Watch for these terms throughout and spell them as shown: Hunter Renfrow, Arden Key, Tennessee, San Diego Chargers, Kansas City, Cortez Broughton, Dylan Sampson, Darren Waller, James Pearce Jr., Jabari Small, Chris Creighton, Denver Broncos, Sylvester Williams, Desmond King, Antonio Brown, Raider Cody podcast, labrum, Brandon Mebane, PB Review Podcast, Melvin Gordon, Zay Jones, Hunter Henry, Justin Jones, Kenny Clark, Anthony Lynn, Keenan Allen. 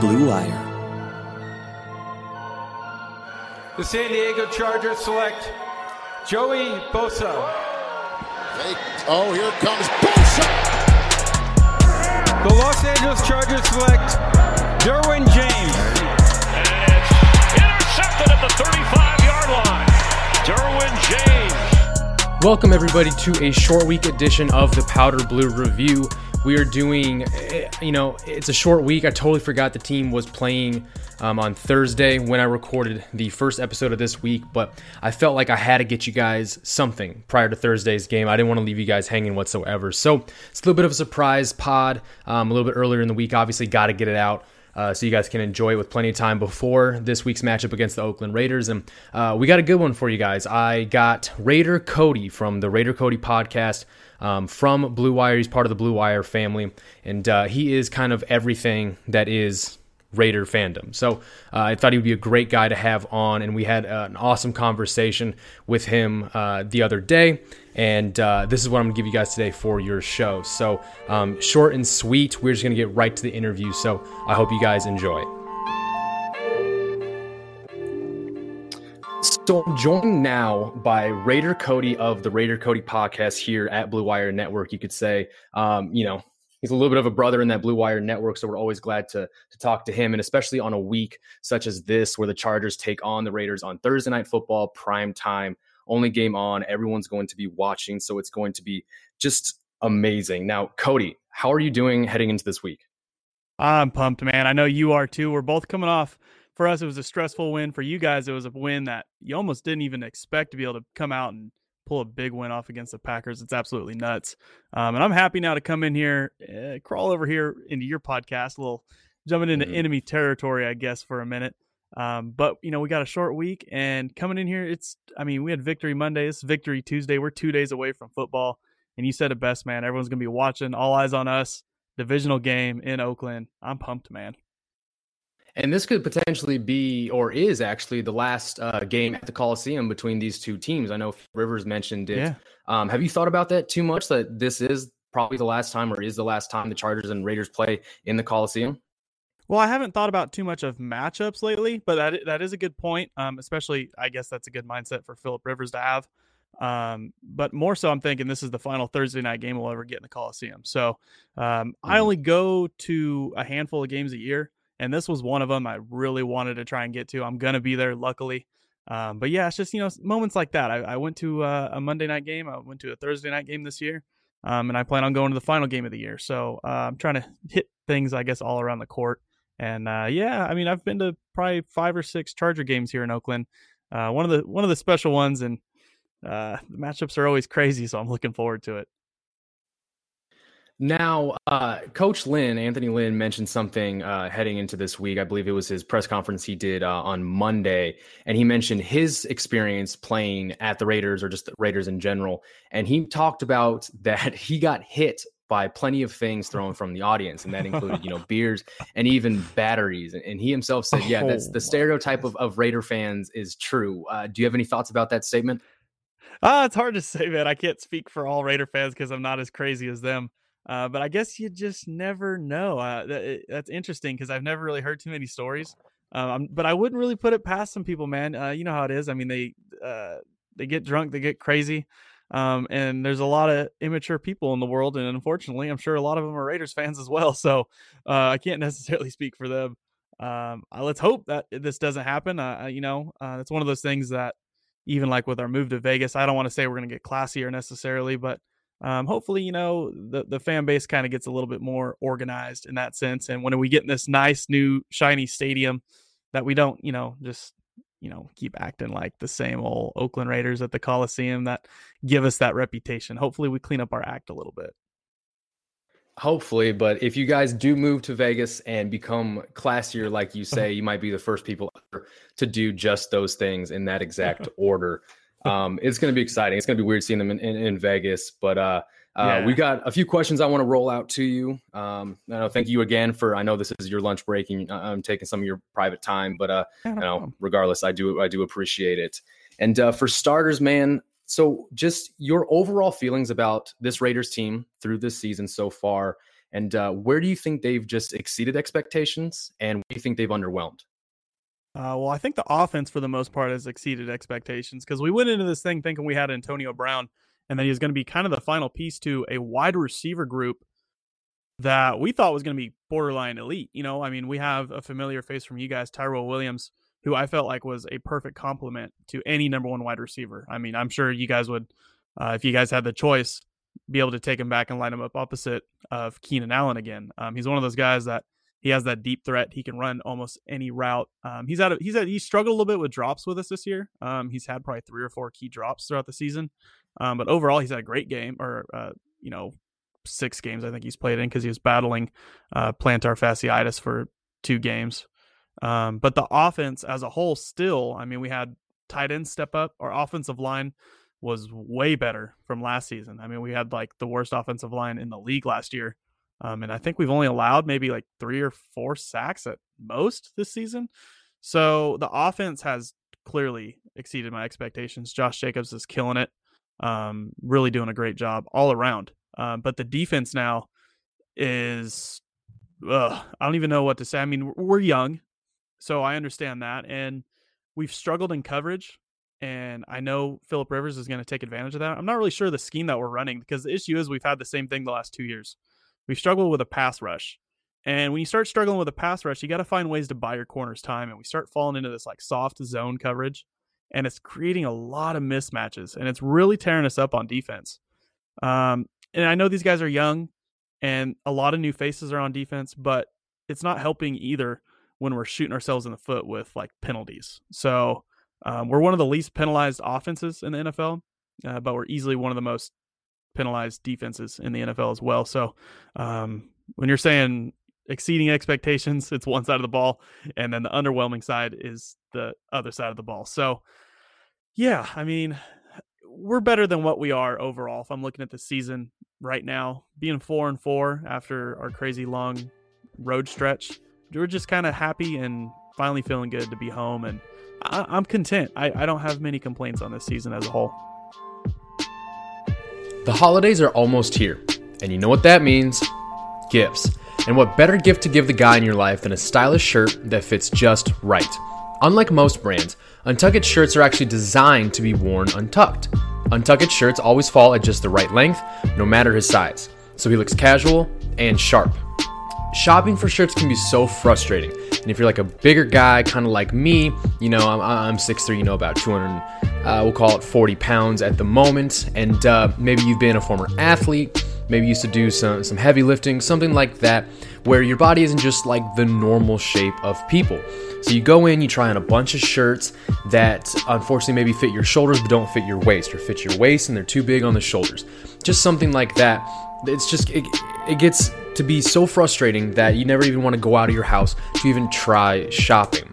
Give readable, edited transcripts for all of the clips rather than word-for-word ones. Blue Wire. The San Diego Chargers select Joey Bosa. Here comes Bosa! The Los Angeles Chargers select Derwin James. And it's intercepted at the 35-yard line. Derwin James. Welcome, everybody, to a short week edition of the Powder Blue Review. We are doing, it's a short week. I totally forgot the team was playing on Thursday when I recorded the first episode of this week, but I felt like I had to get you guys something prior to Thursday's game. I didn't want to leave you guys hanging whatsoever. So it's a little bit of a surprise pod a little bit earlier in the week. Obviously got to get it out so you guys can enjoy it with plenty of time before this week's matchup against the Oakland Raiders. And we got a good one for you guys. I got Raider Cody from the Raider Cody podcast. From Blue Wire. He's part of the Blue Wire family, and he is kind of everything that is Raider fandom. So I thought he would be a great guy to have on, and we had an awesome conversation with him the other day, and this is what I'm going to give you guys today for your show. So short and sweet, we're just going to get right to the interview, so I hope you guys enjoy. So I'm joined now by Raider Cody of the Raider Cody podcast here at Blue Wire Network. You could say, he's a little bit of a brother in that Blue Wire Network, so we're always glad to talk to him, and especially on a week such as this where the Chargers take on the Raiders on Thursday Night Football, prime time, only game on. Everyone's going to be watching, so it's going to be just amazing. Now, Cody, how are you doing heading into this week? I'm pumped, man. I know you are too. We're both coming off. For us, it was a stressful win. For you guys, it was a win that you almost didn't even expect to be able to come out and pull a big win off against the Packers. It's absolutely nuts. And I'm happy now to come in here, crawl over here into your podcast, a little jumping into enemy territory, I guess, for a minute. But, we got a short week. And coming in here, we had Victory Monday. It's Victory Tuesday. We're 2 days away from football. And you said it best, man. Everyone's going to be watching. All eyes on us. Divisional game in Oakland. I'm pumped, man. And this could potentially be, or is actually, the last game at the Coliseum between these two teams. I know Rivers mentioned it. Yeah. Have you thought about that too much, that this is probably the last time, or is the last time, the Chargers and Raiders play in the Coliseum? Well, I haven't thought about too much of matchups lately, but that is a good point, especially I guess that's a good mindset for Phillip Rivers to have. But more so, I'm thinking this is the final Thursday night game we'll ever get in the Coliseum. So I only go to a handful of games a year. And this was one of them I really wanted to try and get to. I'm going to be there, luckily. But yeah, it's just, moments like that. I went to a Monday night game. I went to a Thursday night game this year. And I plan on going to the final game of the year. So I'm trying to hit things, I guess, all around the court. And I've been to probably 5 or 6 Charger games here in Oakland. One of the special ones. And the matchups are always crazy. So I'm looking forward to it. Now, Coach Lynn, Anthony Lynn, mentioned something heading into this week. I believe it was his press conference he did on Monday, and he mentioned his experience playing at the Raiders, or just the Raiders in general. And he talked about that he got hit by plenty of things thrown from the audience, and that included, beers and even batteries. And he himself said, yeah, that's the stereotype of Raider fans is true. Do you have any thoughts about that statement? It's hard to say, man. I can't speak for all Raider fans because I'm not as crazy as them. But I guess you just never know. That's interesting because I've never really heard too many stories. But I wouldn't really put it past some people, man. You know how it is. I mean, they get drunk, they get crazy, and there's a lot of immature people in the world. And unfortunately, I'm sure a lot of them are Raiders fans as well. So I can't necessarily speak for them. Let's hope that this doesn't happen. It's one of those things that, even like with our move to Vegas, I don't want to say we're going to get classier necessarily, but. Hopefully, the fan base kind of gets a little bit more organized in that sense. And when we get in this nice, new, shiny stadium, that we don't, just keep acting like the same old Oakland Raiders at the Coliseum that give us that reputation. Hopefully we clean up our act a little bit. Hopefully, but if you guys do move to Vegas and become classier, like you say, you might be the first people ever to do just those things in that exact order. It's going to be exciting. It's going to be weird seeing them in Vegas, but we got a few questions I want to roll out to you. Thank you again for, I know this is your lunch break and I'm taking some of your private time, but regardless, I do appreciate it. And for starters, man, so just your overall feelings about this Raiders team through this season so far, And where do you think they've just exceeded expectations, and where do you think they've underwhelmed? Well, I think the offense, for the most part, has exceeded expectations, because we went into this thing thinking we had Antonio Brown, and that he was going to be kind of the final piece to a wide receiver group that we thought was going to be borderline elite. You know, I mean, we have a familiar face from you guys, Tyrell Williams, who I felt like was a perfect complement to any number one wide receiver. I mean, I'm sure you guys would, if you guys had the choice, be able to take him back and line him up opposite of Keenan Allen again. He's one of those guys that he has that deep threat. He can run almost any route. He struggled a little bit with drops with us this year. He's had probably 3 or 4 key drops throughout the season. But overall, he's had a great game, or, 6 games I think he's played in, because he was battling plantar fasciitis for 2 games. But the offense as a whole still, I mean, we had tight ends step up. Our offensive line was way better from last season. I mean, we had like the worst offensive line in the league last year. And I think we've only allowed maybe like 3 or 4 sacks at most this season. So the offense has clearly exceeded my expectations. Josh Jacobs is killing it. Really doing a great job all around. But the defense now is, I don't even know what to say. I mean, we're young, so I understand that. And we've struggled in coverage. And I know Phillip Rivers is going to take advantage of that. I'm not really sure the scheme that we're running, because the issue is we've had the same thing the last 2 years. We've struggled with a pass rush. And when you start struggling with a pass rush, you got to find ways to buy your corners time. And we start falling into this like soft zone coverage. And it's creating a lot of mismatches. And it's really tearing us up on defense. And I know these guys are young and a lot of new faces are on defense, but it's not helping either when we're shooting ourselves in the foot with like penalties. So we're one of the least penalized offenses in the NFL, but we're easily one of the most penalized defenses in the NFL as well. So when you're saying exceeding expectations, it's one side of the ball, and then the underwhelming side is the other side of the ball. So yeah, I mean, we're better than what we are overall. If I'm looking at the season right now, being 4-4 after our crazy long road stretch, we're just kind of happy and finally feeling good to be home. And I'm content. I don't have many complaints on this season as a whole. The holidays are almost here, and you know what that means? Gifts. And what better gift to give the guy in your life than a stylish shirt that fits just right. Unlike most brands, Untuckit shirts are actually designed to be worn untucked. Untuckit shirts always fall at just the right length, no matter his size, so he looks casual and sharp. Shopping for shirts can be so frustrating, and if you're like a bigger guy, kind of like me, you know, I'm 6'3", you know, about 200, we'll call it 40 pounds at the moment, and maybe you've been a former athlete, maybe you used to do some heavy lifting, something like that, where your body isn't just like the normal shape of people. So you go in, you try on a bunch of shirts that unfortunately maybe fit your shoulders but don't fit your waist, or fit your waist and they're too big on the shoulders. Just something like that. It's just, it gets to be so frustrating that you never even want to go out of your house to even try shopping.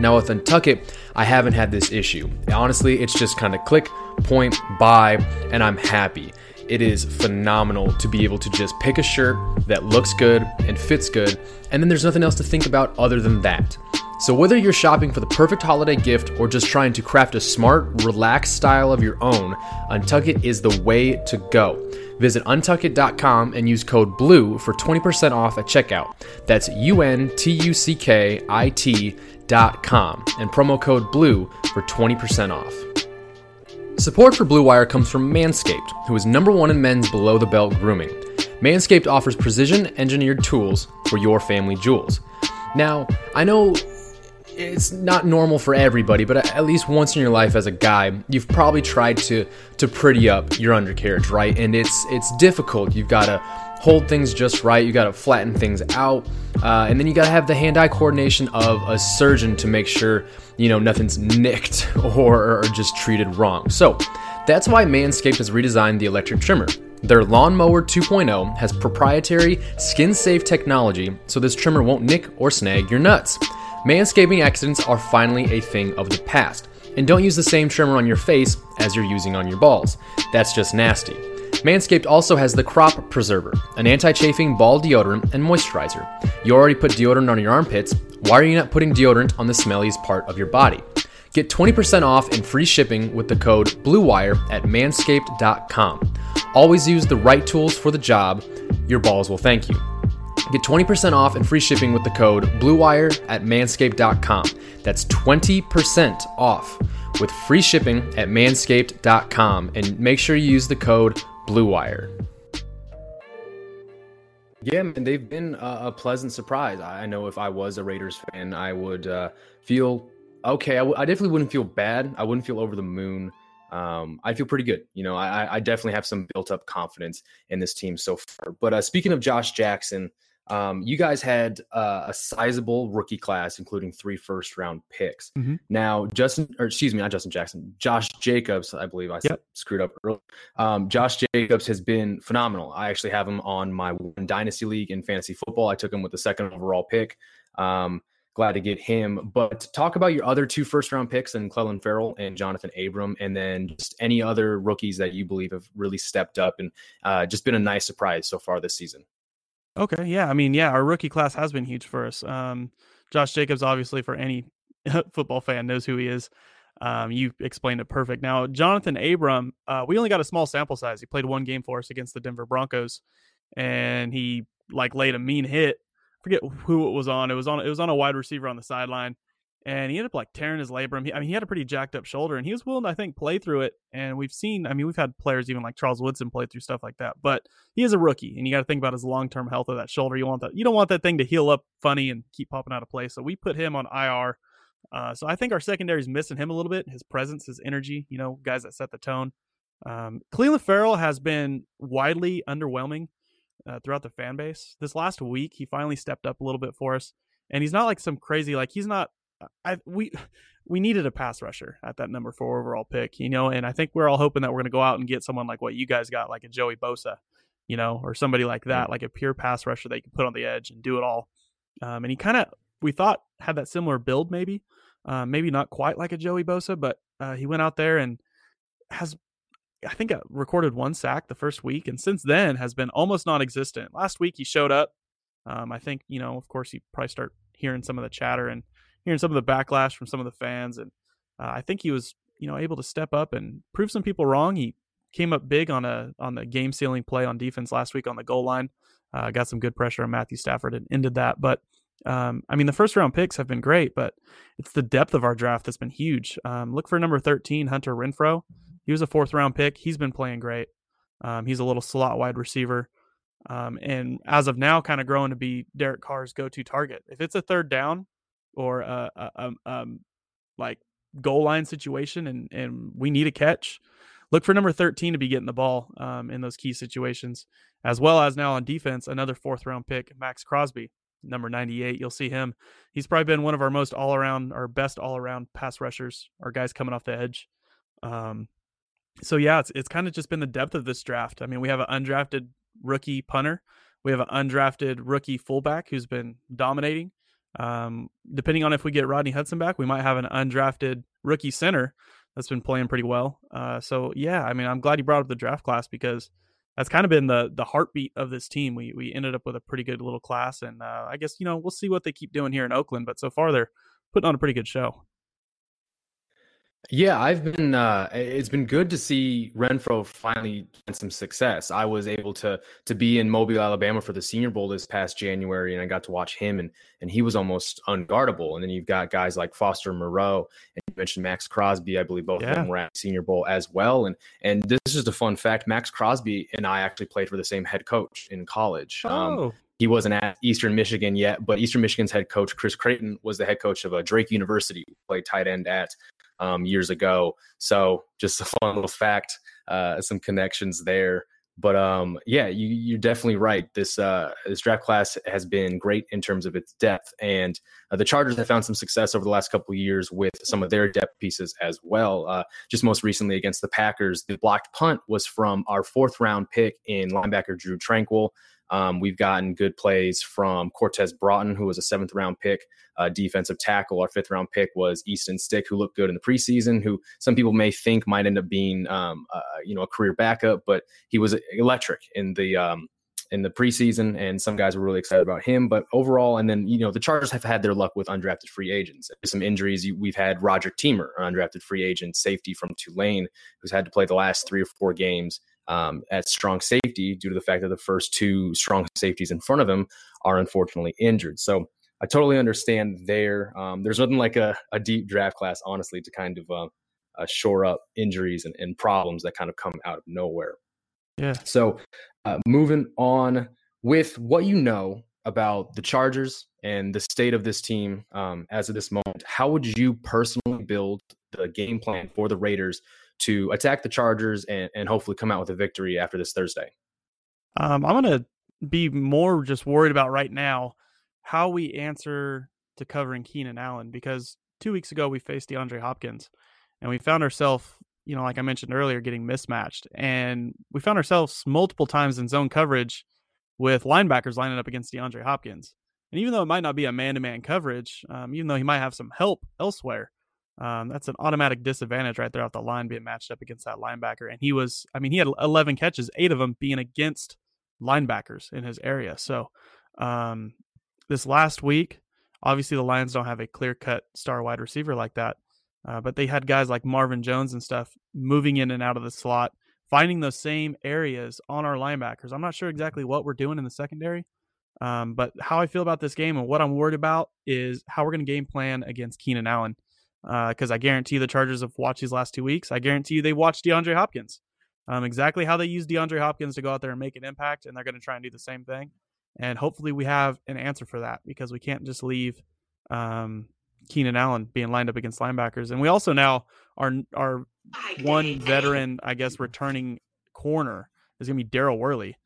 Now with Untuckit, I haven't had this issue. Honestly, it's just kind of click, point, buy, and I'm happy. It is phenomenal to be able to just pick a shirt that looks good and fits good, and then there's nothing else to think about other than that. So whether you're shopping for the perfect holiday gift or just trying to craft a smart, relaxed style of your own, Untuckit is the way to go. Visit Untuckit.com and use code BLUE for 20% off at checkout. That's UNTUCKIT.com and promo code BLUE for 20% off. Support for Blue Wire comes from Manscaped, who is #1 in men's below-the-belt grooming. Manscaped offers precision-engineered tools for your family jewels. Now, I know it's not normal for everybody, but at least once in your life as a guy, you've probably tried to pretty up your undercarriage, right? And it's difficult. You've got to hold things just right. You got to flatten things out. And then you got to have the hand-eye coordination of a surgeon to make sure, you know, nothing's nicked or just treated wrong. So that's why Manscaped has redesigned the electric trimmer. Their Lawnmower 2.0 has proprietary skin-safe technology, so this trimmer won't nick or snag your nuts. Manscaping accidents are finally a thing of the past, and don't use the same trimmer on your face as you're using on your balls. That's just nasty. Manscaped also has the Crop Preserver, an anti-chafing ball deodorant and moisturizer. You already put deodorant on your armpits, why are you not putting deodorant on the smelliest part of your body? Get 20% off and free shipping with the code BLUEWIRE at manscaped.com. Always use the right tools for the job. your balls will thank you. Get 20% off and free shipping with the code BLUEWIRE at manscaped.com. That's 20% off with free shipping at manscaped.com. And make sure you use the code BLUEWIRE. Yeah, man, they've been a pleasant surprise. I know if I was a Raiders fan, I would feel okay. I definitely wouldn't feel bad. I wouldn't feel over the moon. I feel pretty good. You know, I definitely have some built-up confidence in this team so far. But speaking of Josh Jackson, you guys had a sizable rookie class, including 3 first-round picks. Mm-hmm. Now, Josh Jacobs, I believe I screwed up earlier. Josh Jacobs has been phenomenal. I actually have him on my Dynasty League in fantasy football. I took him with the 2nd overall pick. Glad to get him. But talk about your other 2 first-round picks, and Clelin Ferrell and Jonathan Abram, and then just any other rookies that you believe have really stepped up and just been a nice surprise so far this season. Okay, yeah. I mean, yeah, our rookie class has been huge for us. Josh Jacobs, obviously, for any football fan, knows who he is. You explained it perfect. Now, Jonathan Abram, we only got a small sample size. He played 1 game for us against the Denver Broncos, and he laid a mean hit. Forget who it was on. It was on a wide receiver on the sideline, and he ended up tearing his labrum. He had a pretty jacked up shoulder, and he was willing to, I think, play through it. And we've had players even like Charles Woodson play through stuff like that. But he is a rookie, and you got to think about his long term health of that shoulder. You don't want that thing to heal up funny and keep popping out of play. So we put him on IR. So I think our secondary is missing him a little bit. His presence, his energy. You know, guys that set the tone. Clelin Ferrell has been widely underwhelming throughout the fan base. This last week, he finally stepped up a little bit for us, and he's not some crazy, he's not, we needed a pass rusher at that number 4 overall pick, and I think we're all hoping that we're going to go out and get someone like what you guys got, like a Joey Bosa, or somebody like that, like a pure pass rusher that you can put on the edge and do it all. And he we thought had that similar build, maybe not quite like a Joey Bosa, but he went out there and recorded 1 sack the first week, and since then has been almost non-existent. Last week he showed up. I think, of course, you probably start hearing some of the chatter and hearing some of the backlash from some of the fans. And I think he was, able to step up and prove some people wrong. He came up big on the game sealing play on defense last week on the goal line. Got some good pressure on Matthew Stafford and ended that. But the first round picks have been great, but it's the depth of our draft that's been huge. Look for number 13, Hunter Renfrow. He was a 4th round pick. He's been playing great. He's a little slot wide receiver. And as of now, kind of growing to be Derek Carr's go-to target. If it's a 3rd down or a goal line situation and we need a catch, look for number 13 to be getting the ball in those key situations, as well as now on defense, another 4th round pick, Maxx Crosby, number 98. You'll see him. He's probably been one of our best all-around pass rushers, our guys coming off the edge. So yeah, it's kind of just been the depth of this draft. I mean, we have an undrafted rookie punter. We have an undrafted rookie fullback who's been dominating. Depending on if we get Rodney Hudson back, we might have an undrafted rookie center that's been playing pretty well. So yeah, I mean, I'm glad you brought up the draft class because that's kind of been the heartbeat of this team. We ended up with a pretty good little class, and I guess, we'll see what they keep doing here in Oakland, but so far they're putting on a pretty good show. Yeah, it's been good to see Renfrow finally get some success. I was able to be in Mobile, Alabama for the Senior Bowl this past January, and I got to watch him, and he was almost unguardable. And then you've got guys like Foster Moreau, and you mentioned Maxx Crosby. I believe both of them were at Senior Bowl as well. And this is just a fun fact. Maxx Crosby and I actually played for the same head coach in college. He wasn't at Eastern Michigan yet, but Eastern Michigan's head coach, Chris Creighton, was the head coach of Drake University, who played tight end at years ago. So just a fun little fact, some connections there. But you're definitely right. This draft class has been great in terms of its depth, and the Chargers have found some success over the last couple of years with some of their depth pieces as well. Just most recently against the Packers, the blocked punt was from our 4th round pick in linebacker Drew Tranquill. We've gotten good plays from Cortez Broughton, who was a 7th round pick, defensive tackle. Our 5th round pick was Easton Stick, who looked good in the preseason, who some people may think might end up being, a career backup, but he was electric in the preseason, and some guys were really excited about him. But overall, and then, the Chargers have had their luck with undrafted free agents. Some injuries, we've had Roger Teamer, undrafted free agent safety from Tulane, who's had to play the last 3 or 4 games at strong safety due to the fact that the first two strong safeties in front of him are unfortunately injured. So I totally understand there. There's nothing like a deep draft class, honestly, to kind of shore up injuries and problems that kind of come out of nowhere. Yeah. So moving on with what you know about the Chargers and the state of this team as of this moment, how would you personally build the game plan for the Raiders to attack the Chargers and hopefully come out with a victory after this Thursday? I'm going to be more just worried about right now how we answer to covering Keenan Allen, because 2 weeks ago we faced DeAndre Hopkins and we found ourselves, you know, like I mentioned earlier, getting mismatched. And we found ourselves multiple times in zone coverage with linebackers lining up against DeAndre Hopkins. And even though it might not be a man-to-man coverage, even though he might have some help elsewhere, that's an automatic disadvantage right there off the line being matched up against that linebacker. And he was, I mean, he had 11 catches, 8 of them being against linebackers in his area. So this last week, obviously the Lions don't have a clear-cut star wide receiver like that, but they had guys like Marvin Jones and stuff moving in and out of the slot, finding those same areas on our linebackers. I'm not sure exactly what we're doing in the secondary, but how I feel about this game and what I'm worried about is how we're going to game plan against Keenan Allen. Because I guarantee the Chargers have watched these last 2 weeks. I guarantee you they watched DeAndre Hopkins. Exactly how they use DeAndre Hopkins to go out there and make an impact, and they're going to try and do the same thing. And hopefully we have an answer for that, because we can't just leave Keenan Allen being lined up against linebackers. And we also now are one veteran, I guess, returning corner is going to be Darryl Worley.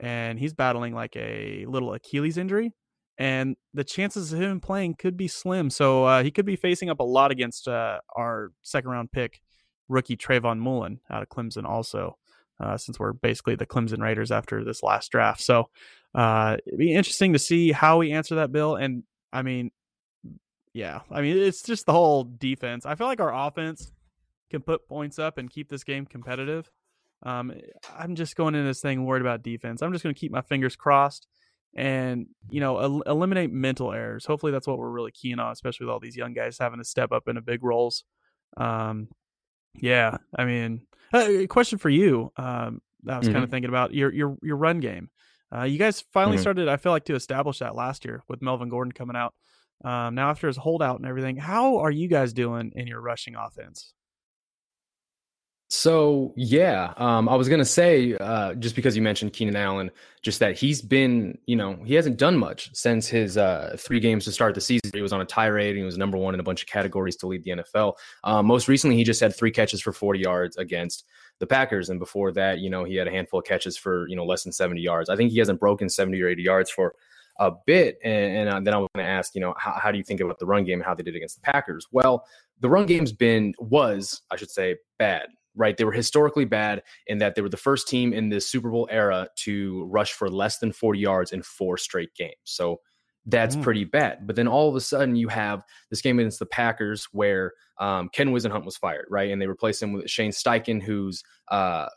And he's battling like a little Achilles injury. And the chances of him playing could be slim. So he could be facing up a lot against our second-round pick, rookie Trayvon Mullen out of Clemson also, since we're basically the Clemson Raiders after this last draft. So it'd be interesting to see how we answer that, Bill. And, I mean, yeah, I mean, it's just the whole defense. I feel like our offense can put points up and keep this game competitive. I'm just going into this thing worried about defense. I'm just going to keep my fingers crossed and, you know, eliminate mental errors. Hopefully that's what we're really keen on, especially with all these young guys having to step up into big roles. Yeah, I mean, a question for you. I was kind of thinking about your run game. You guys finally started, I feel like, to establish that last year with Melvin Gordon coming out. Now after his holdout and everything, how are you guys doing in your rushing offense? So, yeah, I was going to say, just because you mentioned Keenan Allen, just that he's been, you know, he hasn't done much since his 3 games to start the season. He was on a tirade and he was number one in a bunch of categories to lead the NFL. Most recently, he just had 3 catches for 40 yards against the Packers. And before that, you know, he had a handful of catches for, you know, less than 70 yards. I think he hasn't broken 70 or 80 yards for a bit. And then I was going to ask, you know, how do you think about the run game, how they did against the Packers? Well, the run game's was bad. Right. They were historically bad in that they were the first team in the Super Bowl era to rush for less than 40 yards in 4 straight games. So that's pretty bad. But then all of a sudden you have this game against the Packers where Ken Wisenhunt was fired. Right. And they replaced him with Shane Steichen, who's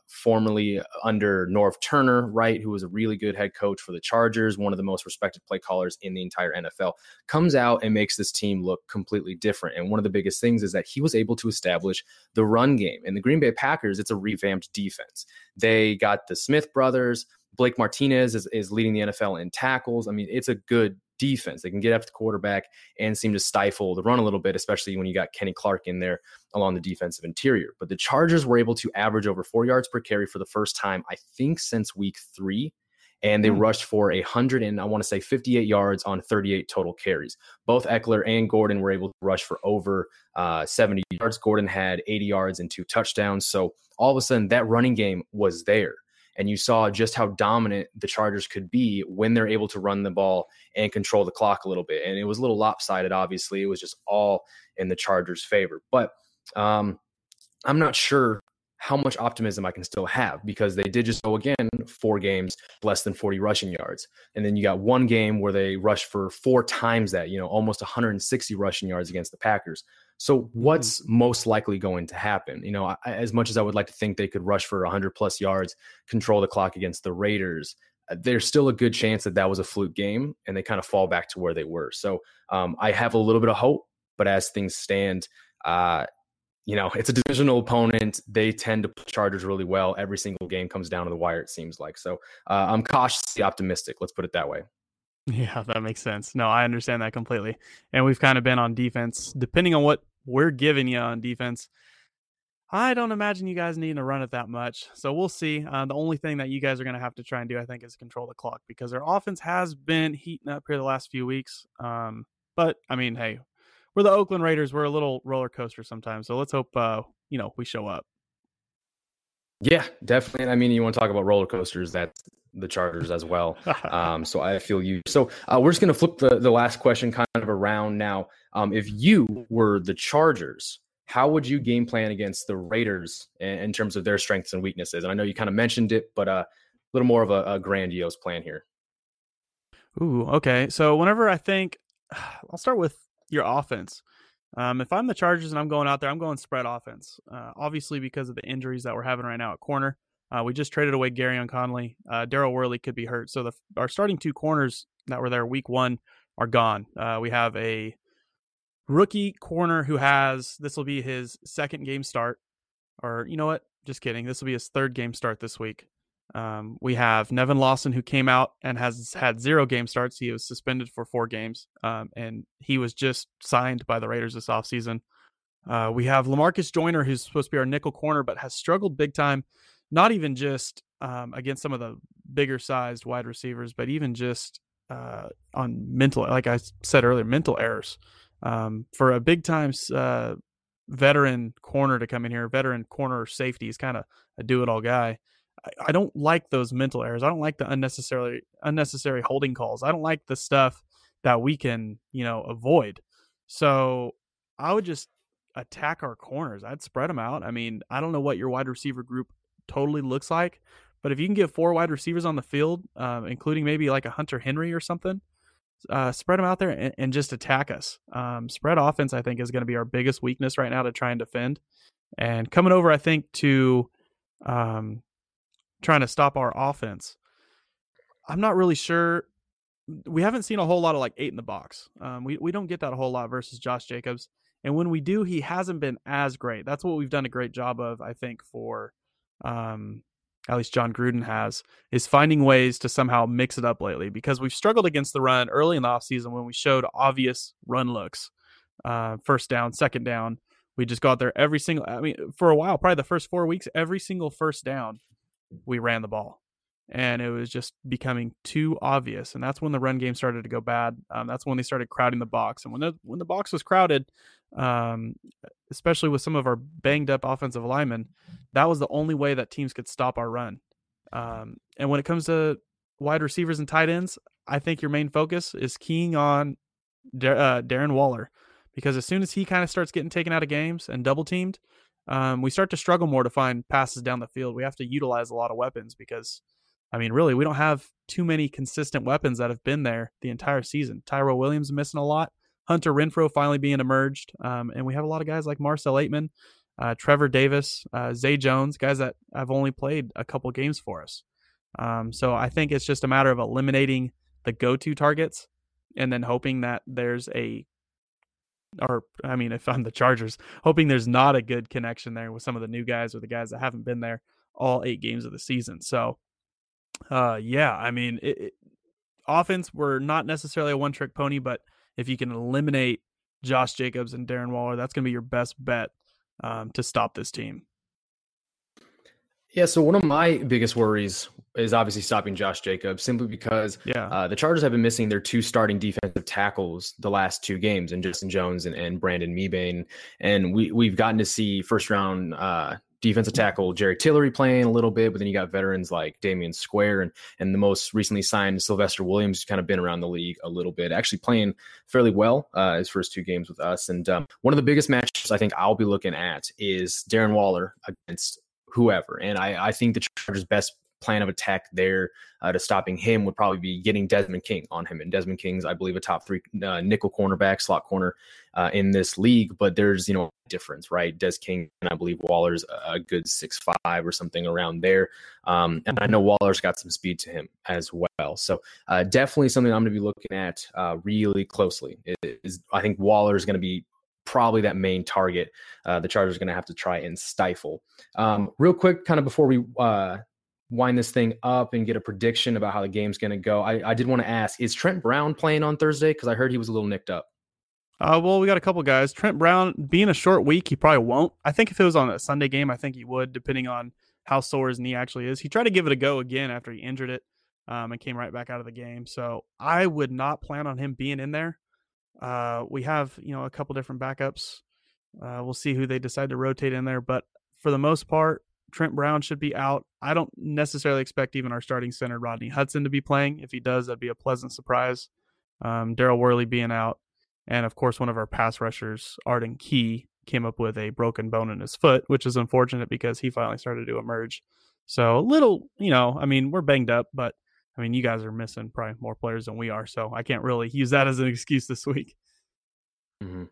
formerly under Norv Turner. Right. Who was a really good head coach for the Chargers. One of the most respected play callers in the entire NFL, comes out and makes this team look completely different. And one of the biggest things is that he was able to establish the run game. And the Green Bay Packers, it's a revamped defense. They got the Smith brothers. Blake Martinez is leading the NFL in tackles. I mean, it's a good defense. They can get up the quarterback and seem to stifle the run a little bit, especially when you got Kenny Clark in there along the defensive interior. But the Chargers were able to average over 4 yards per carry for the first time, I think, since week 3. And they rushed for 58 yards on 38 total carries. Both Eckler and Gordon were able to rush for over 70 yards. Gordon had 80 yards and 2 touchdowns. So all of a sudden that running game was there. And you saw just how dominant the Chargers could be when they're able to run the ball and control the clock a little bit. And it was a little lopsided, obviously. It was just all in the Chargers' favor. But I'm not sure how much optimism I can still have, because they did just go, again, 4 games, less than 40 rushing yards. And then you got one game where they rushed for 4 times that, you know, almost 160 rushing yards against the Packers. So what's most likely going to happen? You know, as much as I would like to think they could rush for 100 plus yards, control the clock against the Raiders, there's still a good chance that that was a fluke game and they kind of fall back to where they were. So I have a little bit of hope, but as things stand, you know, it's a divisional opponent. They tend to play Chargers really well. Every single game comes down to the wire, it seems like. So I'm cautiously optimistic. Let's put it that way. Yeah, that makes sense. No, I understand that completely. And we've kind of been on defense, depending on what we're giving you on defense. I don't imagine you guys needing to run it that much. So we'll see. The only thing that you guys are going to have to try and do, I think, is control the clock, because their offense has been heating up here the last few weeks. But I mean, hey, we're the Oakland Raiders. We're a little roller coaster sometimes. So let's hope, we show up. Yeah, definitely. I mean, you want to talk about roller coasters, that's the Chargers as well. So I feel you. So we're just going to flip the last question kind of around now. If you were the Chargers, how would you game plan against the Raiders in terms of their strengths and weaknesses? And I know you kind of mentioned it, but a little more of a grandiose plan here. Ooh, okay. So whenever I think, I'll start with your offense. If I'm the Chargers and I'm going out there, I'm going spread offense. Obviously, because of the injuries that we're having right now at corner, we just traded away Garyon Conley. Darryl Worley could be hurt. So our starting two corners that were there week one are gone. We have a rookie corner who has, this will be his second game start, or you know what? Just kidding. This will be his third game start this week. We have Nevin Lawson, who came out and has had zero game starts. He was suspended for 4 games, and he was just signed by the Raiders this offseason. We have LaMarcus Joyner, who's supposed to be our nickel corner, but has struggled big time, not even just against some of the bigger sized wide receivers, but even just on mental, like I said earlier, mental errors. For a big time veteran corner to come in here, veteran corner safety is kind of a do-it-all guy. I don't like those mental errors. I don't like the unnecessary holding calls. I don't like the stuff that we can, avoid. So I would just attack our corners. I'd spread them out. I mean, I don't know what your wide receiver group totally looks like, but if you can get 4 wide receivers on the field, including maybe like a Hunter Henry or something, spread them out there and just attack us. Spread offense, I think, is going to be our biggest weakness right now to try and defend. And coming over, I think, to trying to stop our offense, I'm not really sure. We haven't seen a whole lot of like 8 in the box. We don't get that a whole lot versus Josh Jacobs. And when we do, he hasn't been as great. That's what we've done a great job of, I think, for at least John Gruden has, is finding ways to somehow mix it up lately, because we've struggled against the run early in the offseason when we showed obvious run looks. First down, second down. We just got there for a while, probably the first 4 weeks, every single first down, we ran the ball. And it was just becoming too obvious. And that's when the run game started to go bad. That's when they started crowding the box. And when the box was crowded, especially with some of our banged up offensive linemen, that was the only way that teams could stop our run. And when it comes to wide receivers and tight ends, I think your main focus is keying on Darren Waller, because as soon as he kind of starts getting taken out of games and double teamed, we start to struggle more to find passes down the field. We have to utilize a lot of weapons, because I mean, really, we don't have too many consistent weapons that have been there the entire season. Tyrell Williams missing a lot. Hunter Renfrow finally being emerged. And we have a lot of guys like Marcel Aitman, Trevor Davis, Zay Jones, guys that have only played a couple games for us. So I think it's just a matter of eliminating the go-to targets and then hoping that if I'm the Chargers, hoping there's not a good connection there with some of the new guys or the guys that haven't been there all 8 games of the season. So offense, we're not necessarily a one-trick pony, but if you can eliminate Josh Jacobs and Darren Waller, that's going to be your best bet to stop this team. Yeah, so one of my biggest worries is obviously stopping Josh Jacobs, simply because the Chargers have been missing their 2 starting defensive tackles the last 2 games, and Justin Jones and Brandon Mebane. And we've gotten to see first-round defensive tackle Jerry Tillery playing a little bit, but then you got veterans like Damian Square and the most recently signed Sylvester Williams, who's kind of been around the league a little bit, actually playing fairly well his first 2 games with us. And one of the biggest matchups I think I'll be looking at is Darren Waller against whoever. And I think the Chargers' best plan of attack there to stopping him would probably be getting Desmond King on him. And Desmond King's, I believe, a top 3 nickel cornerback, slot corner in this league. But there's, a difference, right? Des King, and I believe Waller's a good 6'5" or something around there. And I know Waller's got some speed to him as well. So definitely something I'm going to be looking at really closely. I think Waller's going to be probably that main target the Chargers are going to have to try and stifle. Real quick, kind of before we wind this thing up and get a prediction about how the game's going to go, I did want to ask, is Trent Brown playing on Thursday? Because I heard he was a little nicked up. Well, we got a couple guys. Trent Brown, being a short week, he probably won't. I think if it was on a Sunday game, I think he would, depending on how sore his knee actually is. He tried to give it a go again after he injured it and came right back out of the game. So I would not plan on him being in there. We have, a couple different backups. We'll see who they decide to rotate in there. But for the most part, Trent Brown should be out. I don't necessarily expect even our starting center, Rodney Hudson, to be playing. If he does, that'd be a pleasant surprise. Darryl Worley being out. And, of course, one of our pass rushers, Arden Key, came up with a broken bone in his foot, which is unfortunate because he finally started to emerge. So a little, we're banged up, but, you guys are missing probably more players than we are, so I can't really use that as an excuse this week. Mm-hmm.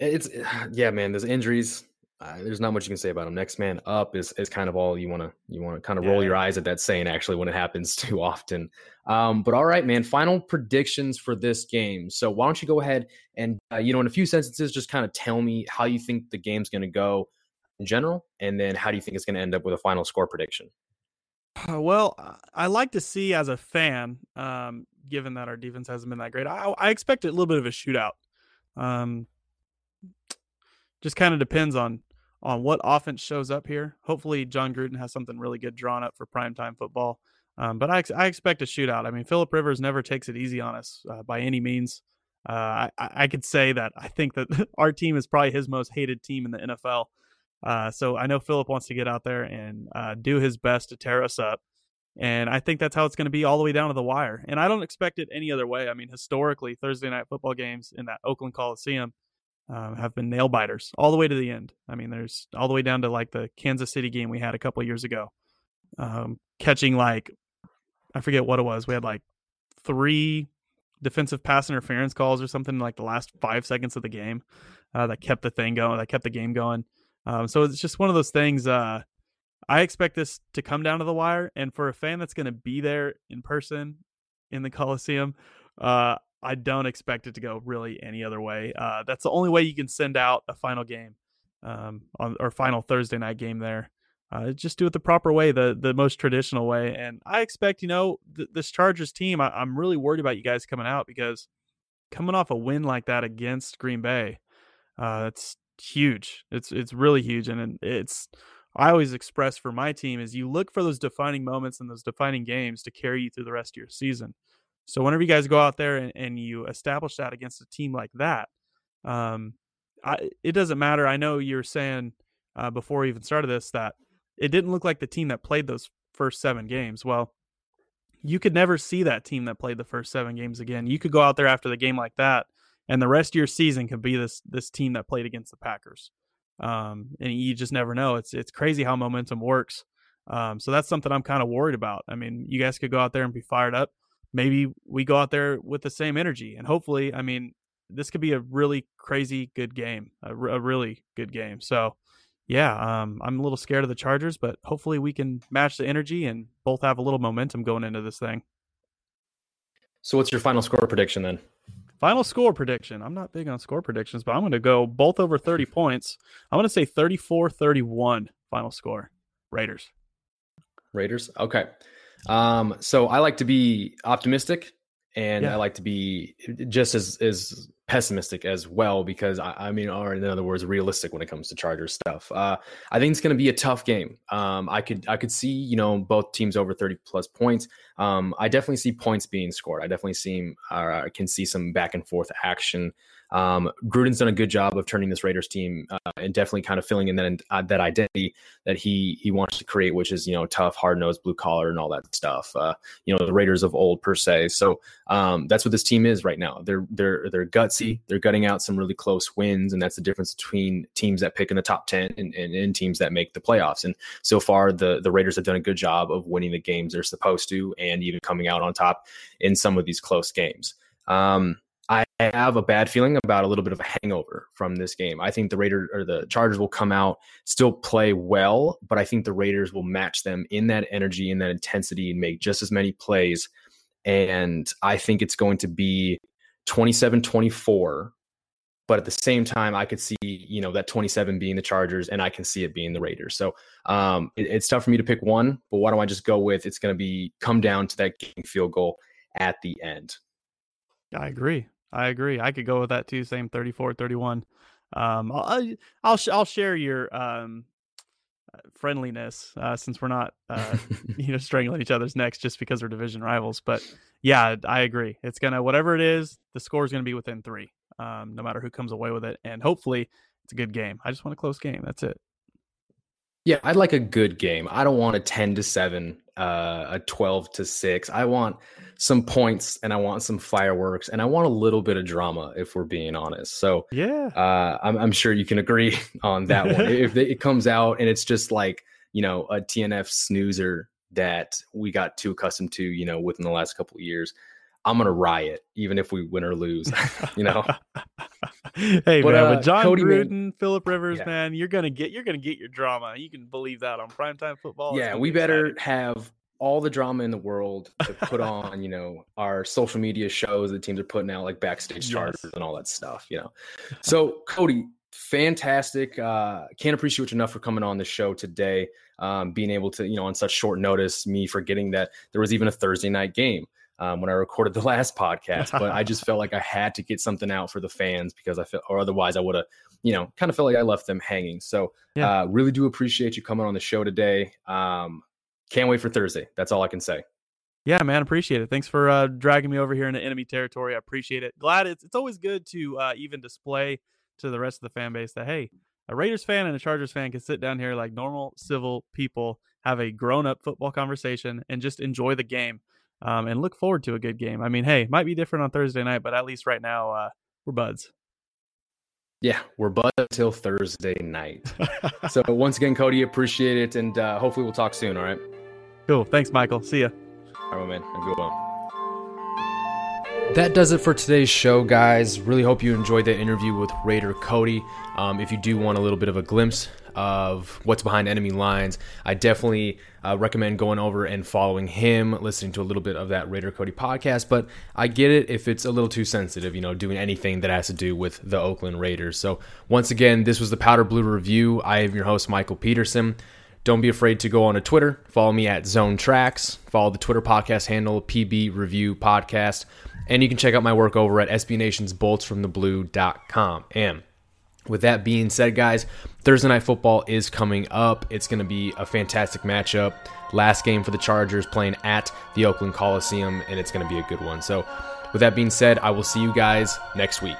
There's injuries. There's not much you can say about them. Next man up is kind of all you want to kind of roll your eyes at that saying, actually, when it happens too often. But all right, man, final predictions for this game. So why don't you go ahead and, in a few sentences, just kind of tell me how you think the game's going to go in general, and then how do you think it's going to end up with a final score prediction? Well, I like to see as a fan, given that our defense hasn't been that great, I expect a little bit of a shootout. Just kind of depends on what offense shows up here. Hopefully John Gruden has something really good drawn up for primetime football. But I expect a shootout. Phillip Rivers never takes it easy on us by any means. I could say that I think that our team is probably his most hated team in the NFL. So I know Phillip wants to get out there and do his best to tear us up. And I think that's how it's going to be all the way down to the wire. And I don't expect it any other way. Historically, Thursday night football games in that Oakland Coliseum have been nail biters all the way to the end. There's all the way down to like the Kansas City game we had a couple of years ago, catching I forget what it was. We had 3 defensive pass interference calls or something in the last 5 seconds of the game that kept the thing going. That kept the game going. So it's just one of those things. I expect this to come down to the wire, and for a fan that's going to be there in person in the Coliseum, I don't expect it to go really any other way. That's the only way you can send out a final game or final Thursday night game there. Just do it the proper way, the most traditional way. And I expect, this Chargers team, I'm really worried about you guys coming out because coming off a win like that against Green Bay, that's huge. It's really huge. And I always express for my team is you look for those defining moments and those defining games to carry you through the rest of your season. So whenever you guys go out there and you establish that against a team like that, it doesn't matter. I know you're saying before we even started this that it didn't look like the team that played those first 7 games. Well, you could never see that team that played the first 7 games again. You could go out there after the game like that, and the rest of your season could be this team that played against the Packers. And you just never know. It's crazy how momentum works. So that's something I'm kind of worried about. You guys could go out there and be fired up. Maybe we go out there with the same energy, and hopefully, this could be a really crazy good game, a really good game. So, I'm a little scared of the Chargers, but hopefully we can match the energy and both have a little momentum going into this thing. So what's your final score prediction then? Final score prediction. I'm not big on score predictions, but I'm going to go both over 30 points. I'm going to say 34-31 final score. Raiders. Okay. So I like to be optimistic, and I like to be just as pessimistic as well, because or in other words, realistic when it comes to Chargers stuff. I think it's going to be a tough game. I could see, both teams over 30 plus points. I definitely see points being scored. I definitely can see some back and forth action. Gruden's done a good job of turning this Raiders team and definitely kind of filling in that identity that he wants to create, which is, tough, hard-nosed, blue-collar, and all that stuff. The Raiders of old, per se. So that's what this team is right now. They're gutsy. They're gutting out some really close wins, and that's the difference between teams that pick in the top 10 and teams that make the playoffs. And so far, the Raiders have done a good job of winning the games they're supposed to and even coming out on top in some of these close games. I have a bad feeling about a little bit of a hangover from this game. I think the Chargers will come out, still play well, but I think the Raiders will match them in that energy, in that intensity, and make just as many plays. And I think it's going to be 27-24 But at the same time, I could see, you know, that 27 being the Chargers, and I can see it being the Raiders. So it's tough for me to pick one, but why don't I just go with, it's going to be come down to that kicking field goal at the end. I agree. I could go with that too. Same 34-31. I'll share your friendliness since we're not, strangling each other's necks just because we're division rivals. But yeah, I agree. It's going to, whatever it is, the score is going to be within 3. No matter who comes away with it. And hopefully it's a good game. I just want a close game. That's it. Yeah, I'd like a good game. I don't want a 10-7, a 12-6. I want some points, and I want some fireworks, and I want a little bit of drama, if we're being honest. So yeah, I'm sure you can agree on that one. If it comes out and it's just like, you know, a TNF snoozer that we got too accustomed to, you know, within the last couple of years, I'm going to riot, even if we win or lose, you know? Hey, but, man, with John Cody Gruden, Phillip Rivers, yeah, man, you're going to get your drama. You can believe that on primetime football. Yeah, we better have all the drama in the world to put on, you know, our social media shows that teams are putting out, like backstage charters and all that stuff, you know? So, Cody, fantastic. Can't appreciate you enough for coming on the show today, being able to, you know, on such short notice, me forgetting that there was even a Thursday night game when I recorded the last podcast, but I just felt like I had to get something out for the fans because I felt, or otherwise I would have, you know, kind of felt like I left them hanging. So yeah, really do appreciate you coming on the show today. Can't wait for Thursday. That's all I can say. Yeah, man. Appreciate it. Thanks for dragging me over here into enemy territory. I appreciate it. Glad it's always good to even display to the rest of the fan base that, hey, a Raiders fan and a Chargers fan can sit down here like normal, civil people, have a grown up football conversation and just enjoy the game. And look forward to a good game. I mean, hey, might be different on Thursday night, but at least right now we're buds. Yeah, we're buds until Thursday night. So once again, Cody, appreciate it. And hopefully we'll talk soon. All right. Cool. Thanks, Michael. See ya. All right, my man. Have a good one. That does it for today's show, guys. Really hope you enjoyed the interview with Raider Cody. If you do want a little bit of a glimpse of what's behind enemy lines, I definitely recommend going over and following him, listening to a little bit of that Raider Cody podcast. But I get it if it's a little too sensitive, you know, doing anything that has to do with the Oakland Raiders. So once again, this was the Powder Blue Review. I am your host, Michael Peterson. Don't be afraid to go on to Twitter. Follow me at Zone Tracks. Follow the Twitter podcast handle, PB Review Podcast. And you can check out my work over at SBNationsBoltsFromTheBlue.com. And with that being said, guys, Thursday Night Football is coming up. It's going to be a fantastic matchup. Last game for the Chargers playing at the Oakland Coliseum, and it's going to be a good one. So with that being said, I will see you guys next week.